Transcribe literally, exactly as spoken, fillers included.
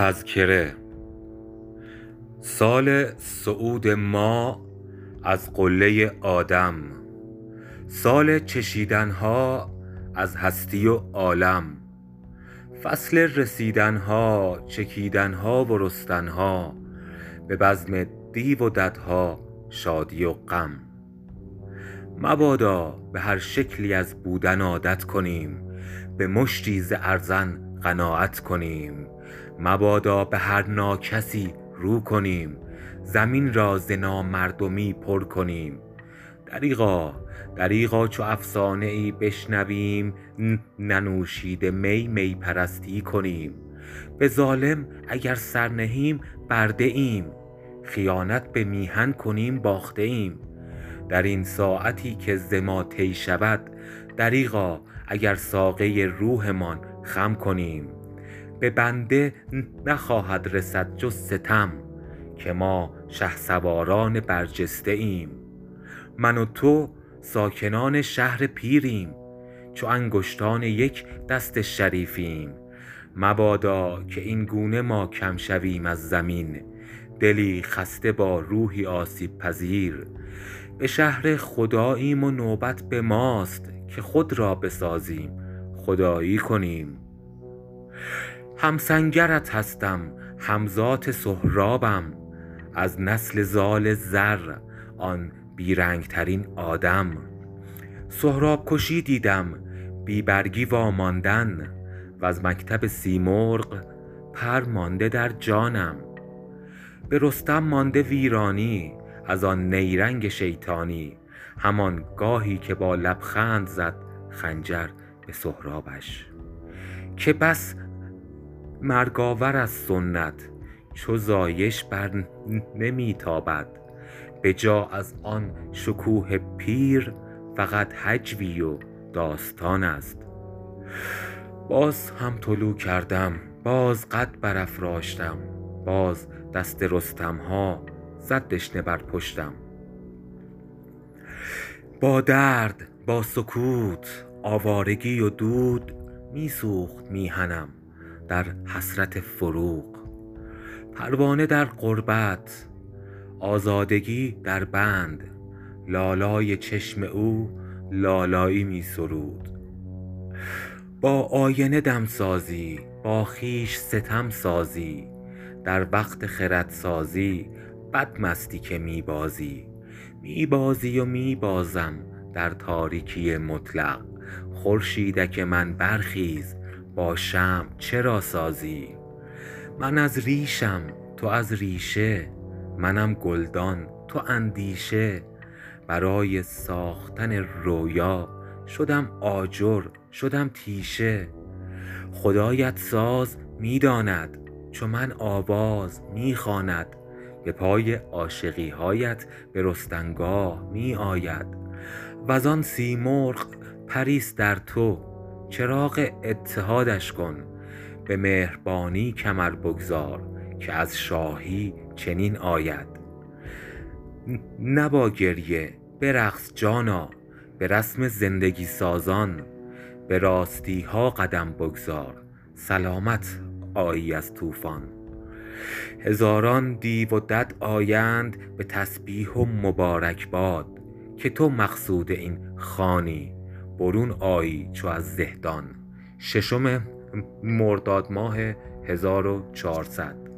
تذکره، سال صعود ما از قله آدم، سال چشیدنها از هستی و عالم، فصل رسیدنها، چکیدنها و رستنها، به بزم دیو و ددها شادی و غم. مبادا به هر شکلی از بودن عادت کنیم، به مشتی ز ارزن قناعت کنیم. مبادا به هر ناکسی رو کنیم، زمین را ز نامردمی پر کنیم. دریغا دریغا چو افسانه ای بشنویم، ننوشیده می می پرستی کنیم. به ظالم اگر سر نهیم برده ایم، خیانت به میهن کنیم باخته ایم. در این ساعتی که ز ما طی شود، دریغا اگر ساقه روحمان خم کنیم. به بنده نخواهد رسد جز ستم، که ما شهسواران برجسته ایم. من و تو ساکنان شهر پیریم، چو انگشتان یک دست شریفیم. مبادا که این گونه ما کم شویم از زمین، دلی خسته با روحی آسیب پذیر. به شهر خداییم و نوبت به ماست، که خود را بسازیم خدایی کنیم. همسنگرت هستم، همزاد سهرابم، از نسل زال زر آن بیرنگترین آدم. سهراب کشی دیدم، بیبرگی واماندن، و از مکتب سیمرغ پر مانده در جانم. به رستم مانده ویرانی از آن نیرنگ شیطانی، همان گاهی که با لبخند زد خنجر به سهرابش. که بس مرگاور از سنت، چو زایش بر نمیتابد، به جا از آن شکوه پیر فقط هجوی و داستان است. باز هم طلوع کردم، باز قد برافراشتم، باز دست رستم ها زد دشنه بر پشتم. با درد، با سکوت، آوارگی و دود، میسوخت میهنم در حسرت فروغ. پروانه در غربت، آزادگی در بند، لالای چشم او لالایی میسرود. با آینه دمسازی، با خویش ستم سازی، در وقت خردسازی بد مستی که میبازی. میبازی و میبازم در تاریکی مطلق، خورشیدک من برخیز، با شمع چرا سازی؟ من از ریشم، تو از ریشه، منم گلدان، تو اندیشه. برای ساختن رویا شدم آجر، شدم تیشه. خدایت ساز میداند، چو من آواز میخواند. به پای عاشقی هایت به رستنگاه می آید، وزان سیمرغ پریست در تو، چراغ اتحادش کن. به مهربانی کمر بگذار، که از شاهی چنین آید. نه با گریه، برقص جانا، به رسم زندگی سازان. به راستی ها قدم بگذار، سلامت آیی از طوفان. هزاران دیو و دد آیند به تسبیح و مبارک باد، که تو مقصود این خانی، برون آیی چو از زهدان. ششم مرداد ماه هزار و چهارصد.